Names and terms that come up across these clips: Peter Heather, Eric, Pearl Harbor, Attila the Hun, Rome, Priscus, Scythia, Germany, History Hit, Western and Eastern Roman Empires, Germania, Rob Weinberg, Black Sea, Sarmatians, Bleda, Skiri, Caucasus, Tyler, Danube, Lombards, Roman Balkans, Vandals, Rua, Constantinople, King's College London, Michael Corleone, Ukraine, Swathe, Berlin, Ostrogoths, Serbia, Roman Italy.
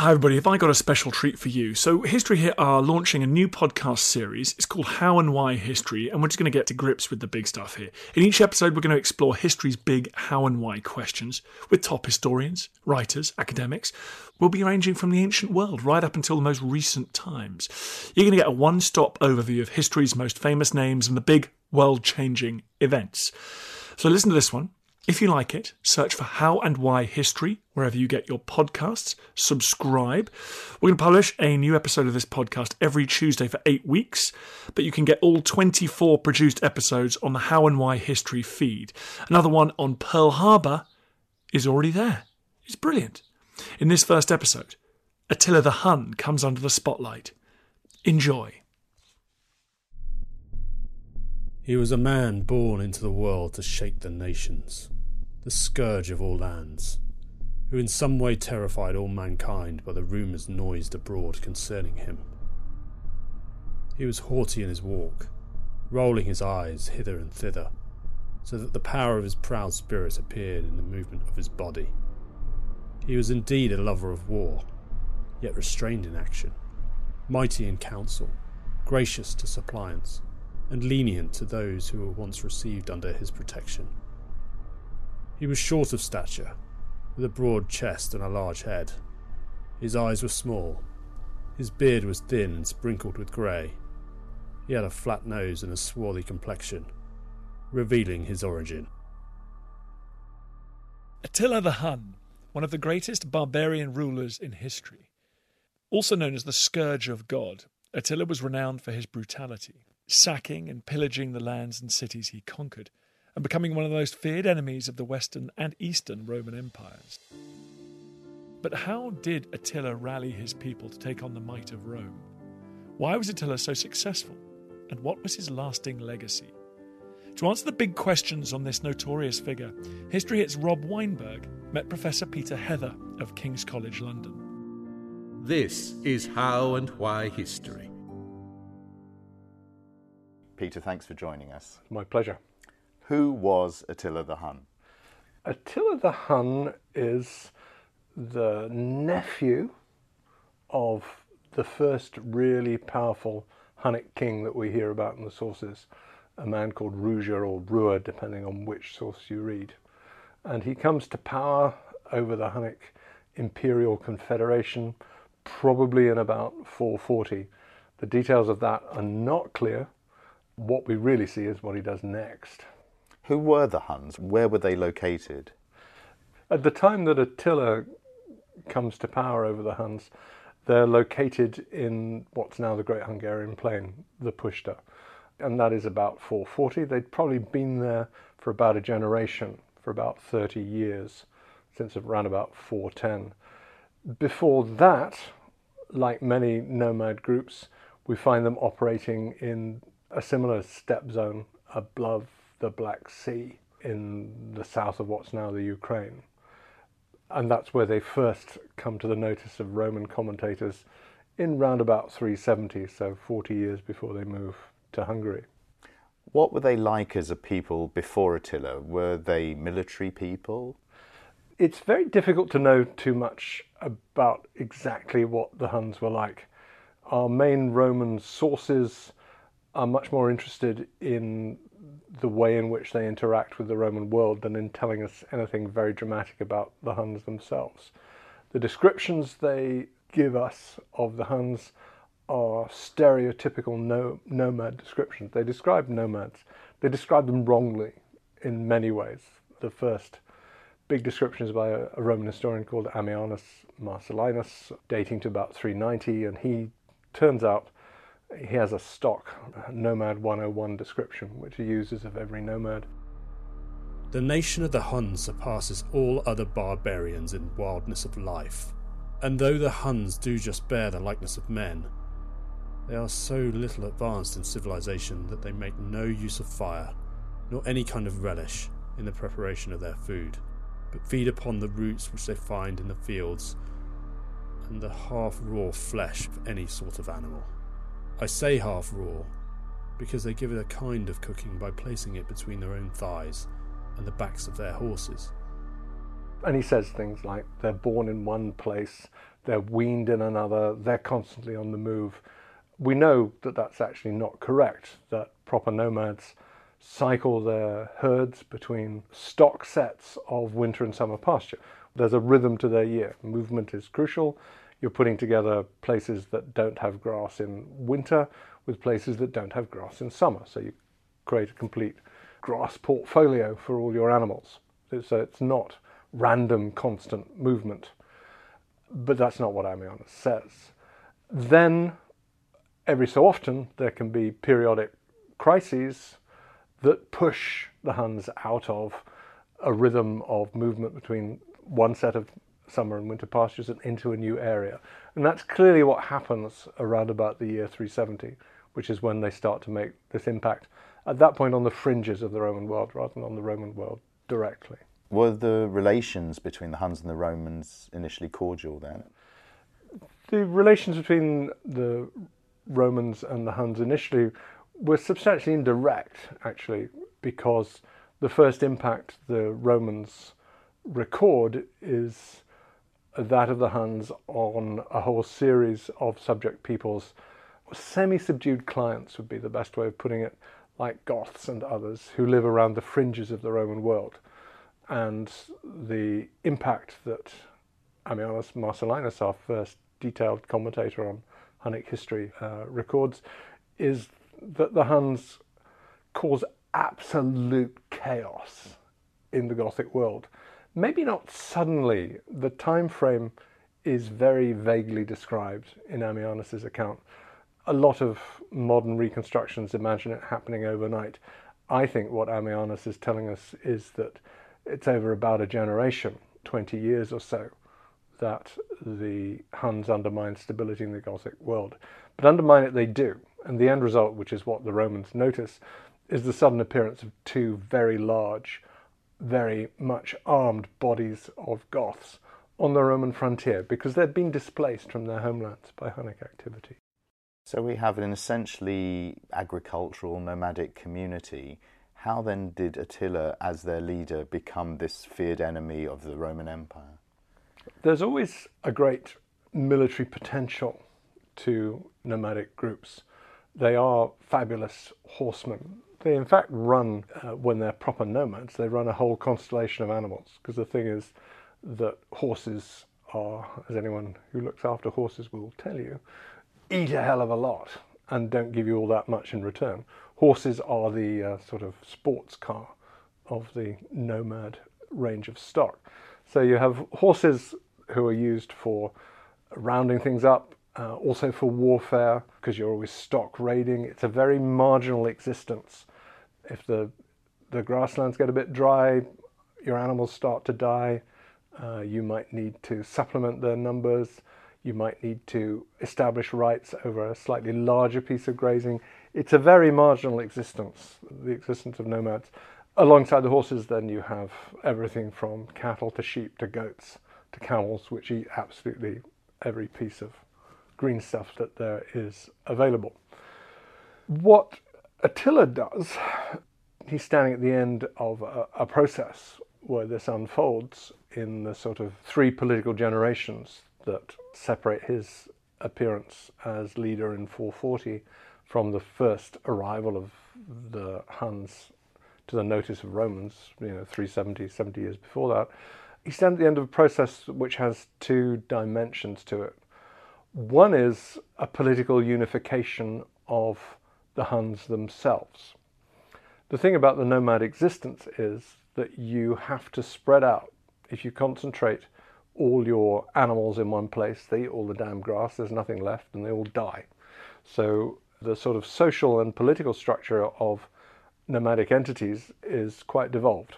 Hi everybody, have I got a special treat for you? So History Hit are launching a new podcast series. It's called How and Why History, and we're just going to get to grips with the big stuff here. In each episode, we're going to explore history's big how and why questions with top historians, writers, academics. We'll be ranging from the ancient world right up until the most recent times. You're going to get a one-stop overview of history's most famous names and the big world-changing events. So listen to this one. If you like it, search for How and Why History wherever you get your podcasts. Subscribe. We're going to publish a new episode of this podcast every Tuesday for 8 weeks, but you can get all 24 produced episodes on the How and Why History feed. Another one on Pearl Harbor is already there. It's brilliant. In this first episode, Attila the Hun comes under the spotlight. Enjoy. He was a man born into the world to shake the nations, the scourge of all lands, who in some way terrified all mankind by the rumours noised abroad concerning him. He was haughty in his walk, rolling his eyes hither and thither, so that the power of his proud spirit appeared in the movement of his body. He was indeed a lover of war, yet restrained in action, mighty in counsel, gracious to suppliants, and lenient to those who were once received under his protection. He was short of stature, with a broad chest and a large head. His eyes were small, his beard was thin and sprinkled with grey. He had a flat nose and a swarthy complexion, revealing his origin. Attila the Hun, one of the greatest barbarian rulers in history. Also known as the Scourge of God, Attila was renowned for his brutality, sacking and pillaging the lands and cities he conquered, and becoming one of the most feared enemies of the Western and Eastern Roman Empires. But how did Attila rally his people to take on the might of Rome? Why was Attila so successful, and what was his lasting legacy? To answer the big questions on this notorious figure, History Hit's Rob Weinberg met Professor Peter Heather of King's College London. This is How and Why History. Peter, thanks for joining us. My pleasure. Who was Attila the Hun? Attila the Hun is the nephew of the first really powerful Hunnic king that we hear about in the sources, a man called Ruzia or Rua, depending on which source you read. And he comes to power over the Hunnic Imperial Confederation, probably in about 440. The details of that are not clear. What we really see is what he does next. Who were the Huns? Where were they located? At the time that Attila comes to power over the Huns, they're located in what's now the Great Hungarian Plain, the Puszta, and that is about 440. They'd probably been there for about a generation, for about 30 years, since around about 410. Before that, like many nomad groups, we find them operating in a similar steppe zone above the Black Sea in the south of what's now the Ukraine. And that's where they first come to the notice of Roman commentators in round about 370, so 40 years before they move to Hungary. What were they like as a people before Attila? Were they military people? It's very difficult to know too much about exactly what the Huns were like. Our main Roman sources are much more interested in the way in which they interact with the Roman world than in telling us anything very dramatic about the Huns themselves. The descriptions they give us of the Huns are stereotypical nomad descriptions. They describe nomads. They describe them wrongly in many ways. The first big description is by a Roman historian called Ammianus Marcellinus, dating to about 390, and he turns out he has a stock Nomad 101 description, which he uses of every nomad. The nation of the Huns surpasses all other barbarians in wildness of life, and though the Huns do just bear the likeness of men, they are so little advanced in civilization that they make no use of fire, nor any kind of relish in the preparation of their food, but feed upon the roots which they find in the fields, and the half-raw flesh of any sort of animal. I say half raw, because they give it a kind of cooking by placing it between their own thighs and the backs of their horses. And he says things like, they're born in one place, they're weaned in another, they're constantly on the move. We know that that's actually not correct, that proper nomads cycle their herds between stock sets of winter and summer pasture. There's a rhythm to their year. Movement is crucial. You're putting together places that don't have grass in winter with places that don't have grass in summer. So you create a complete grass portfolio for all your animals. So it's not random, constant movement. But that's not what Ammianus says. Then, every so often, there can be periodic crises that push the Huns out of a rhythm of movement between one set of summer and winter pastures and into a new area. And that's clearly what happens around about the year 370, which is when they start to make this impact, at that point on the fringes of the Roman world rather than on the Roman world directly. Were the relations between the Huns and the Romans initially cordial then? The relations between the Romans and the Huns initially were substantially indirect, actually, because the first impact the Romans record is that of the Huns on a whole series of subject peoples. Semi-subdued clients would be the best way of putting it, like Goths and others who live around the fringes of the Roman world. And the impact that Ammianus Marcellinus, our first detailed commentator on Hunnic history, records is that the Huns cause absolute chaos in the Gothic world. Maybe not suddenly. The time frame is very vaguely described in Ammianus's account. A lot of modern reconstructions imagine it happening overnight. I think what Ammianus is telling us is that it's over about a generation, 20 years or so, that the Huns undermine stability in the Gothic world. But undermine it they do. And the end result, which is what the Romans notice, is the sudden appearance of two very large, very much armed bodies of Goths on the Roman frontier, because they've been displaced from their homelands by Hunnic activity. So we have an essentially agricultural nomadic community. How then did Attila, as their leader, become this feared enemy of the Roman Empire? There's always a great military potential to nomadic groups. They are fabulous horsemen. They in fact run, when they're proper nomads, they run a whole constellation of animals, because the thing is that horses are, as anyone who looks after horses will tell you, eat a hell of a lot and don't give you all that much in return. Horses are the sort of sports car of the nomad range of stock. So you have horses who are used for rounding things up, also for warfare, because you're always stock raiding. It's a very marginal existence. If the grasslands get a bit dry, your animals start to die. You might need to supplement their numbers. You might need to establish rights over a slightly larger piece of grazing. It's a very marginal existence, the existence of nomads. Alongside the horses, then you have everything from cattle to sheep to goats to camels, which eat absolutely every piece of green stuff that there is available. What Attila does, he's standing at the end of a process where this unfolds in the sort of three political generations that separate his appearance as leader in 440 from the first arrival of the Huns to the notice of Romans, 370, 70 years before that. He stands at the end of a process which has two dimensions to it. One is a political unification of the Huns themselves. The thing about the nomad existence is that you have to spread out. If you concentrate all your animals in one place, they eat all the damn grass, there's nothing left, and they all die. So the sort of social and political structure of nomadic entities is quite devolved.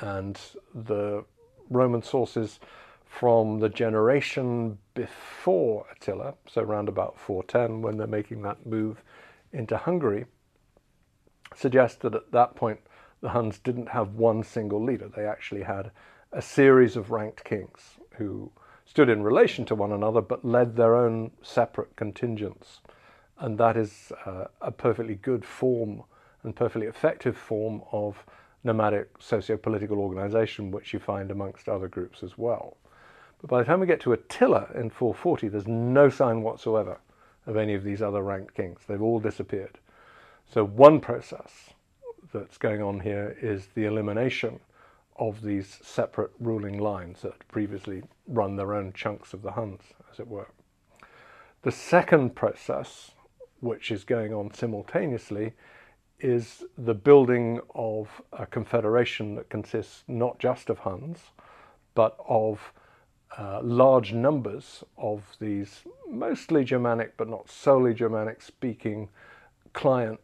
And the Roman sources from the generation before Attila, so around about 410, when they're making that move into Hungary, suggest that at that point the Huns didn't have one single leader. They actually had a series of ranked kings who stood in relation to one another but led their own separate contingents. And that is a perfectly good form and perfectly effective form of nomadic socio-political organization which you find amongst other groups as well. But by the time we get to Attila in 440, there's no sign whatsoever of any of these other ranked kings. They've all disappeared. So one process that's going on here is the elimination of these separate ruling lines that previously run their own chunks of the Huns, as it were. The second process, which is going on simultaneously, is the building of a confederation that consists not just of Huns, but of large numbers of these mostly Germanic, but not solely Germanic-speaking client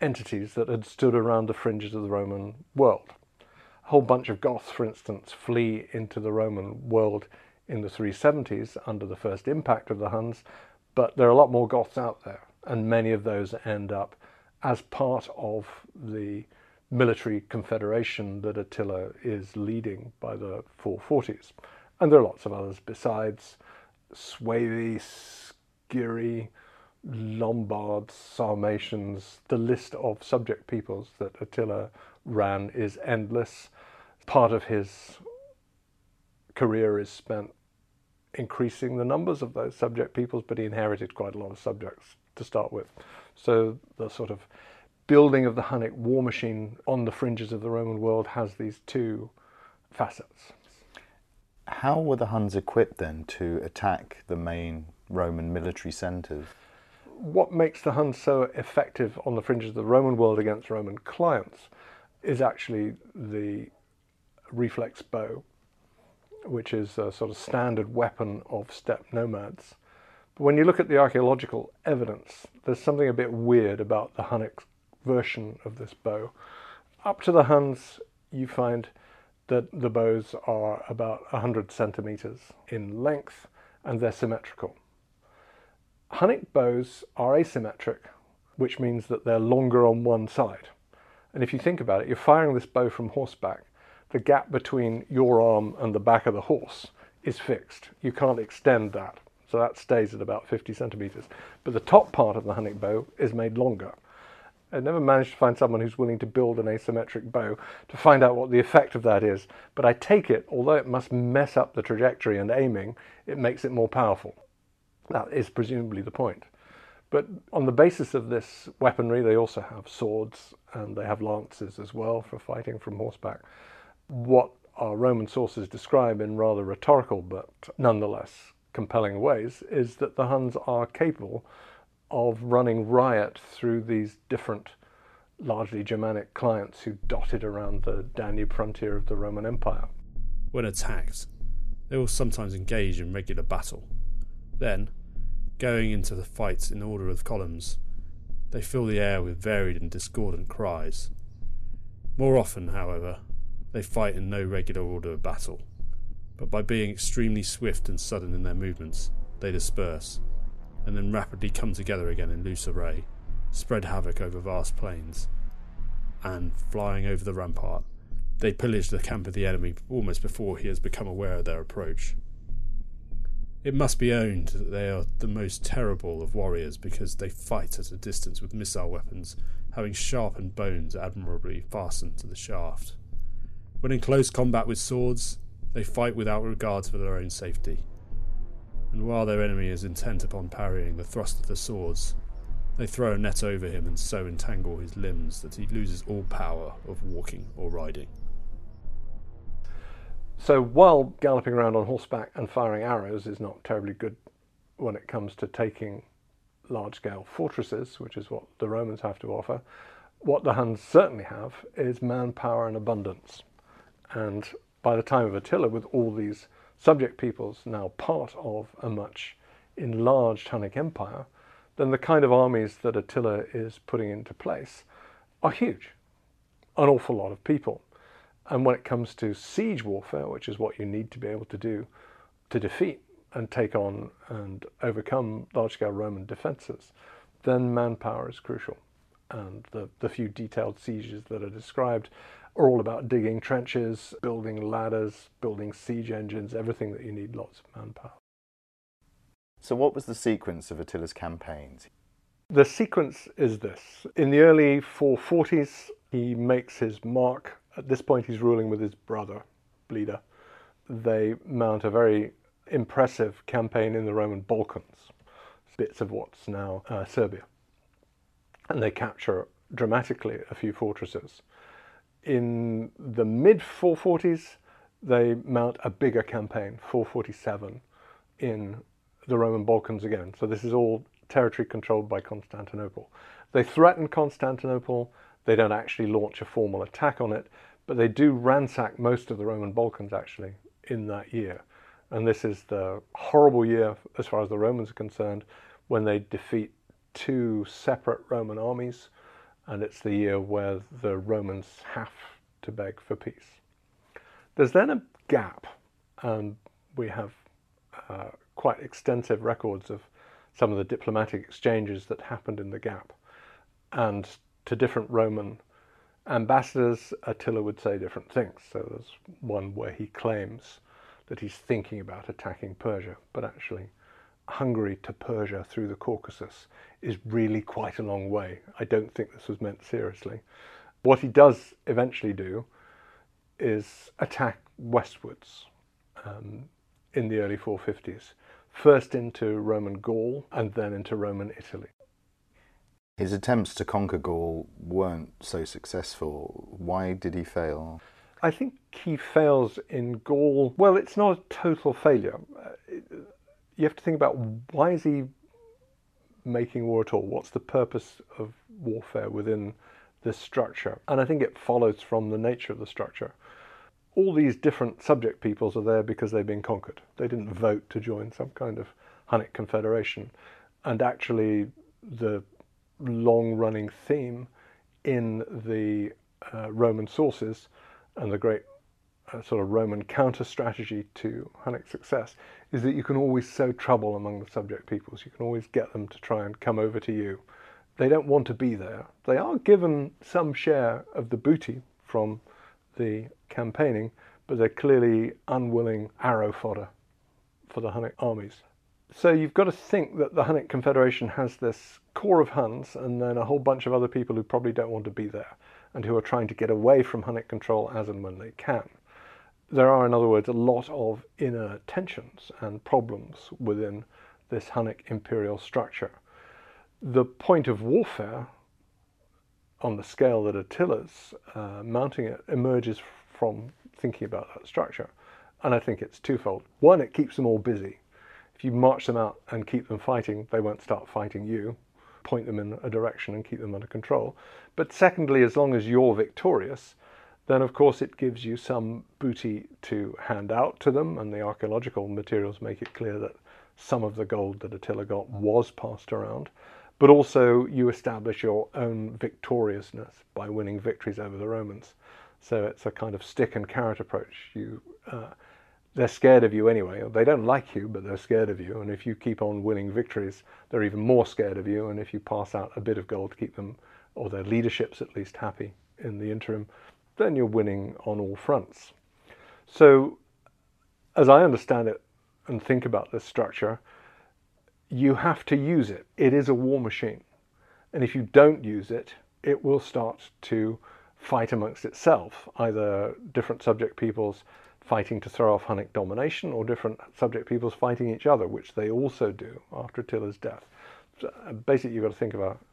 entities that had stood around the fringes of the Roman world. A whole bunch of Goths, for instance, flee into the Roman world in the 370s under the first impact of the Huns, but there are a lot more Goths out there, and many of those end up as part of the military confederation that Attila is leading by the 440s. And there are lots of others besides: Swathe, Skiri, Lombards, Sarmatians. The list of subject peoples that Attila ran is endless. Part of his career is spent increasing the numbers of those subject peoples, but he inherited quite a lot of subjects to start with. So the sort of building of the Hunnic war machine on the fringes of the Roman world has these two facets. How were the Huns equipped then to attack the main Roman military centres? What makes the Huns so effective on the fringes of the Roman world against Roman clients is actually the reflex bow, which is a sort of standard weapon of steppe nomads. But when you look at the archaeological evidence, there's something a bit weird about the Hunnic version of this bow. Up to the Huns, you find that the bows are about 100 centimeters in length, and they're symmetrical. Hunnic bows are asymmetric, which means that they're longer on one side. And if you think about it, you're firing this bow from horseback. The gap between your arm and the back of the horse is fixed. You can't extend that. So that stays at about 50 centimeters. But the top part of the Hunnic bow is made longer. I never managed to find someone who's willing to build an asymmetric bow to find out what the effect of that is. But I take it, although it must mess up the trajectory and aiming, it makes it more powerful. That is presumably the point. But on the basis of this weaponry, they also have swords, and they have lances as well for fighting from horseback. What our Roman sources describe in rather rhetorical but nonetheless compelling ways is that the Huns are capable of running riot through these different largely Germanic clients who dotted around the Danube frontier of the Roman Empire. When attacked, they will sometimes engage in regular battle. Then, going into the fight in order of columns, they fill the air with varied and discordant cries. More often, however, they fight in no regular order of battle, but by being extremely swift and sudden in their movements, they disperse, and then rapidly come together again in loose array, spread havoc over vast plains, and, flying over the rampart, they pillage the camp of the enemy almost before he has become aware of their approach. It must be owned that they are the most terrible of warriors because they fight at a distance with missile weapons, having sharpened bones admirably fastened to the shaft. When in close combat with swords, they fight without regard for their own safety. And while their enemy is intent upon parrying the thrust of the swords, they throw a net over him and so entangle his limbs that he loses all power of walking or riding. So while galloping around on horseback and firing arrows is not terribly good when it comes to taking large-scale fortresses, which is what the Romans have to offer, what the Huns certainly have is manpower and abundance. And by the time of Attila, with all these subject peoples now part of a much enlarged Hunnic empire, then the kind of armies that Attila is putting into place are huge, an awful lot of people. And when it comes to siege warfare, which is what you need to be able to do to defeat and take on and overcome large-scale Roman defences, then manpower is crucial. And the few detailed sieges that are described are all about digging trenches, building ladders, building siege engines, everything that you need lots of manpower. So what was the sequence of Attila's campaigns? The sequence is this. In the early 440s, he makes his mark At this point, he's ruling with his brother, Bleda. They mount a very impressive campaign in the Roman Balkans, bits of what's now Serbia. And they capture dramatically a few fortresses. In the mid-440s, they mount a bigger campaign, 447, in the Roman Balkans again. So this is all territory controlled by Constantinople. They threaten Constantinople. They don't actually launch a formal attack on it, but they do ransack most of the Roman Balkans, actually, in that year. And this is the horrible year, as far as the Romans are concerned, when they defeat two separate Roman armies, and it's the year where the Romans have to beg for peace. There's then a gap, and we have quite extensive records of some of the diplomatic exchanges that happened in the gap. And to different Roman ambassadors, Attila would say different things. So there's one where he claims that he's thinking about attacking Persia, but actually Hungary to Persia through the Caucasus is really quite a long way. I don't think this was meant seriously. What he does eventually do is attack westwards in the early 450s, first into Roman Gaul and then into Roman Italy. His attempts to conquer Gaul weren't so successful. Why did he fail? I think he fails in Gaul. Well, it's not a total failure. You have to think about, why is he making war at all? What's the purpose of warfare within this structure? And I think it follows from the nature of the structure. All these different subject peoples are there because they've been conquered. They didn't vote to join some kind of Hunnic confederation. And actually, the long-running theme in the Roman sources and the great sort of Roman counter-strategy to Hunnic success is that you can always sow trouble among the subject peoples. You can always get them to try and come over to you. They don't want to be there. They are given some share of the booty from the campaigning, but they're clearly unwilling arrow fodder for the Hunnic armies. So you've got to think that the Hunnic Confederation has this core of Huns and then a whole bunch of other people who probably don't want to be there and who are trying to get away from Hunnic control as and when they can. There are, in other words, a lot of inner tensions and problems within this Hunnic imperial structure. The point of warfare, on the scale that Attila's mounting it, emerges from thinking about that structure. And I think it's twofold. One, it keeps them all busy. If you march them out and keep them fighting, they won't start fighting you. Point them in a direction and keep them under control. But secondly, as long as you're victorious, then of course it gives you some booty to hand out to them, and the archaeological materials make it clear that some of the gold that Attila got was passed around. But also you establish your own victoriousness by winning victories over the Romans. So it's a kind of stick and carrot approach. They're scared of you anyway. They don't like you, but they're scared of you. And if you keep on winning victories, they're even more scared of you. And if you pass out a bit of gold to keep them, or their leaderships at least, happy in the interim, then you're winning on all fronts. So, as I understand it and think about this structure, you have to use it. It is a war machine. And if you don't use it, it will start to fight amongst itself, either different subject peoples fighting to throw off Hunnic domination, or different subject peoples fighting each other, which they also do after Attila's death. So basically, you've got to think about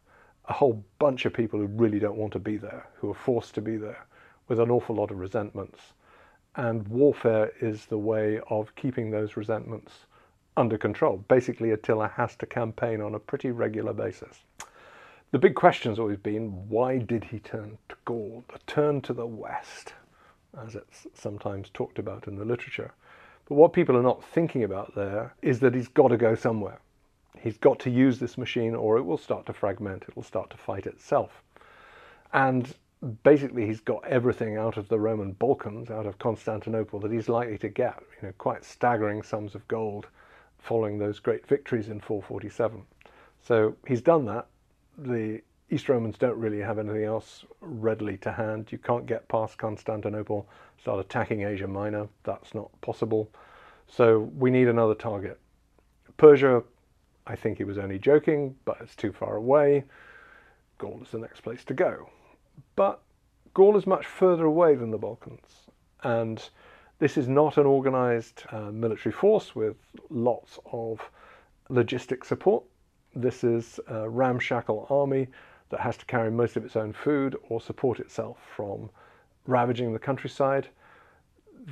a whole bunch of people who really don't want to be there, who are forced to be there, with an awful lot of resentments. And warfare is the way of keeping those resentments under control. Basically, Attila has to campaign on a pretty regular basis. The big question's always been, why did he turn to Gaul, the turn to the west, as it's sometimes talked about in the literature? But what people are not thinking about there is that he's got to go somewhere. He's got to use this machine, or it will start to fragment, it will start to fight itself. And basically, he's got everything out of the Roman Balkans, out of Constantinople, that he's likely to get, quite staggering sums of gold following those great victories in 447. So he's done that. The East Romans don't really have anything else readily to hand. You can't get past Constantinople, start attacking Asia Minor. That's not possible. So we need another target. Persia, I think he was only joking, but it's too far away. Gaul is the next place to go. But Gaul is much further away than the Balkans, and this is not an organized military force with lots of logistic support. This is a ramshackle army that has to carry most of its own food or support itself from ravaging the countryside.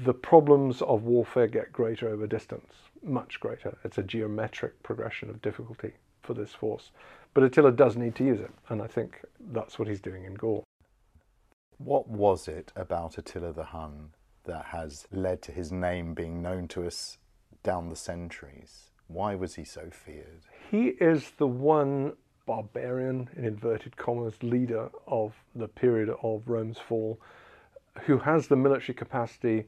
The problems of warfare get greater over distance, much greater. It's a geometric progression of difficulty for this force. But Attila does need to use it, and I think that's what he's doing in Gaul. What was it about Attila the Hun that has led to his name being known to us down the centuries? Why was he so feared? He is the one barbarian, in inverted commas, leader of the period of Rome's fall, who has the military capacity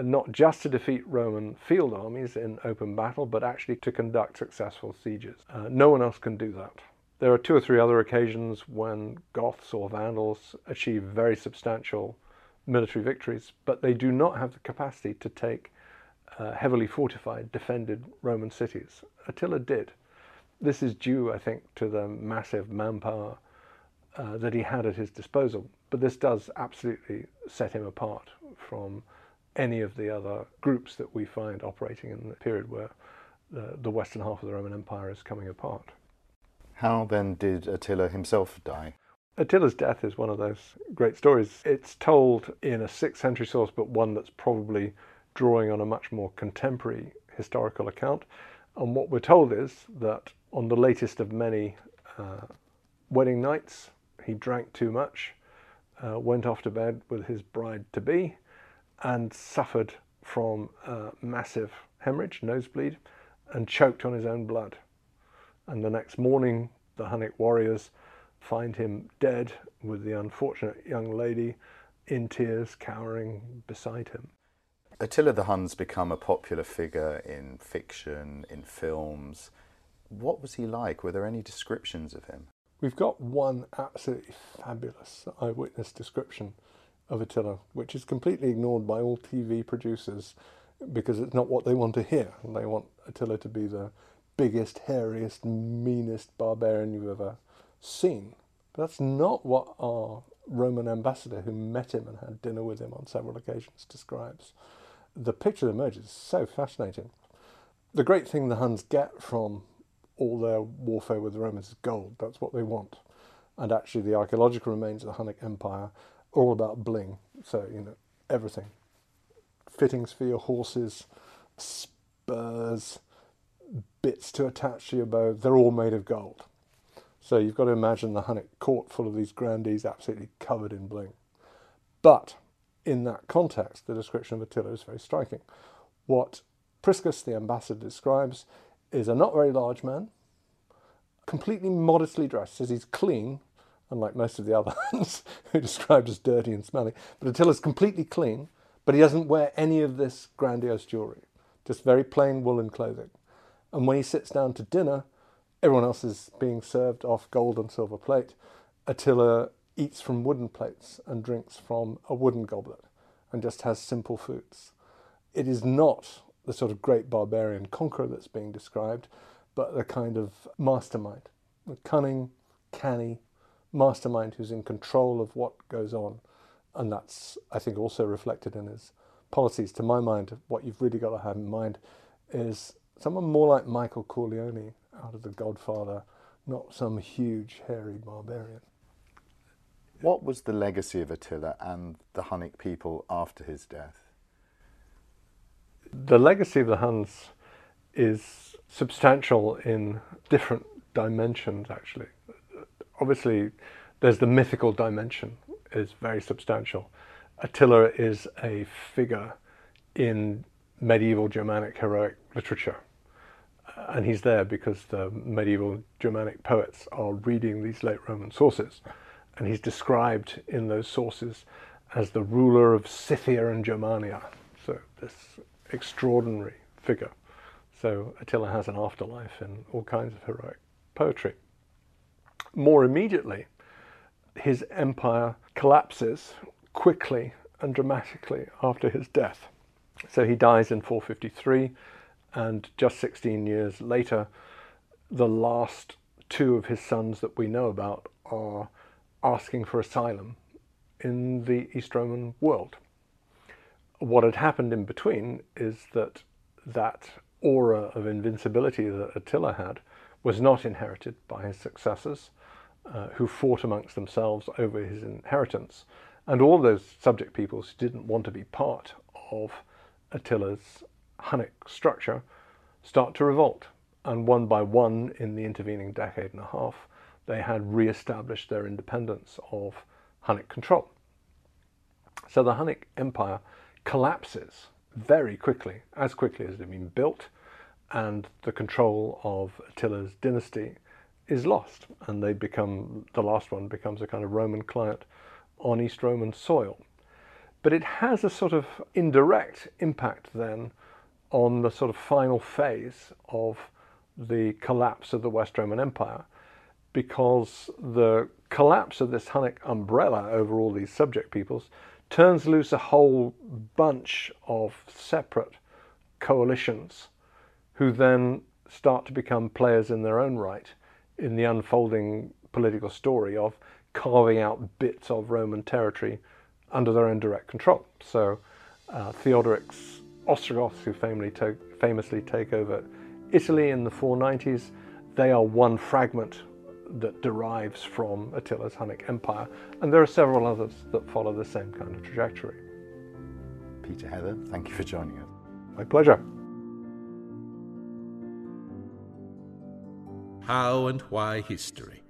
not just to defeat Roman field armies in open battle, but actually to conduct successful sieges. No one else can do that. There are two or three other occasions when Goths or Vandals achieve very substantial military victories, but they do not have the capacity to take heavily fortified, defended Roman cities. Attila did. This is due, I think, to the massive manpower that he had at his disposal, but this does absolutely set him apart from any of the other groups that we find operating in the period where the western half of the Roman Empire is coming apart. How then did Attila himself die? Attila's death is one of those great stories. It's told in a 6th century source, but one that's probably drawing on a much more contemporary historical account. And what we're told is that on the latest of many wedding nights, he drank too much, went off to bed with his bride-to-be, and suffered from a massive hemorrhage, nosebleed, and choked on his own blood. And the next morning, the Hunnic warriors find him dead with the unfortunate young lady in tears cowering beside him. Attila the Hun's become a popular figure in fiction, in films. What was he like? Were there any descriptions of him? We've got one absolutely fabulous eyewitness description of Attila, which is completely ignored by all TV producers because it's not what they want to hear. And they want Attila to be the biggest, hairiest, meanest barbarian you've ever seen. But that's not what our Roman ambassador, who met him and had dinner with him on several occasions, describes. The picture that emerges is so fascinating. The great thing the Huns get from all their warfare with the Romans is gold. That's what they want. And actually the archaeological remains of the Hunnic Empire are all about bling. So, you know, everything. Fittings for your horses, spurs, bits to attach to your bow, they're all made of gold. So you've got to imagine the Hunnic court full of these grandees absolutely covered in bling. But in that context, the description of Attila is very striking. What Priscus, the ambassador, describes is a not very large man, completely modestly dressed, says he's clean, unlike most of the other Huns who described as dirty and smelly. But Attila's completely clean, but he doesn't wear any of this grandiose jewellery, just very plain woolen clothing. And when he sits down to dinner, everyone else is being served off gold and silver plate. Attila eats from wooden plates and drinks from a wooden goblet and just has simple foods. It is not the sort of great barbarian conqueror that's being described, but the kind of mastermind, a cunning, canny mastermind who's in control of what goes on. And that's, I think, also reflected in his policies. To my mind, what you've really got to have in mind is someone more like Michael Corleone out of The Godfather, not some huge, hairy barbarian. What was the legacy of Attila and the Hunnic people after his death? The legacy of the Huns is substantial in different dimensions, actually. Obviously, there's the mythical dimension, is very substantial. Attila is a figure in medieval Germanic heroic literature. And he's there because the medieval Germanic poets are reading these late Roman sources. And he's described in those sources as the ruler of Scythia and Germania. So this extraordinary figure. So Attila has an afterlife in all kinds of heroic poetry. More immediately, his empire collapses quickly and dramatically after his death. So he dies in 453. And just 16 years later, the last two of his sons that we know about are asking for asylum in the East Roman world. What had happened in between is that that aura of invincibility that Attila had was not inherited by his successors, who fought amongst themselves over his inheritance. And all those subject peoples didn't want to be part of Attila's Hunnic structure start to revolt. And one by one, in the intervening decade and a half, they had re-established their independence of Hunnic control. So the Hunnic Empire collapses very quickly as it had been built, and the control of Attila's dynasty is lost, and they become, the last one becomes a kind of Roman client on East Roman soil. But it has a sort of indirect impact then on the sort of final phase of the collapse of the West Roman Empire, because the collapse of this Hunnic umbrella over all these subject peoples turns loose a whole bunch of separate coalitions who then start to become players in their own right in the unfolding political story of carving out bits of Roman territory under their own direct control. So Theodoric's Ostrogoths, who famously take over Italy in the 490s, they are one fragment that derives from Attila's Hunnic Empire, and there are several others that follow the same kind of trajectory. Peter Heather, thank you for joining us. My pleasure. How and Why History.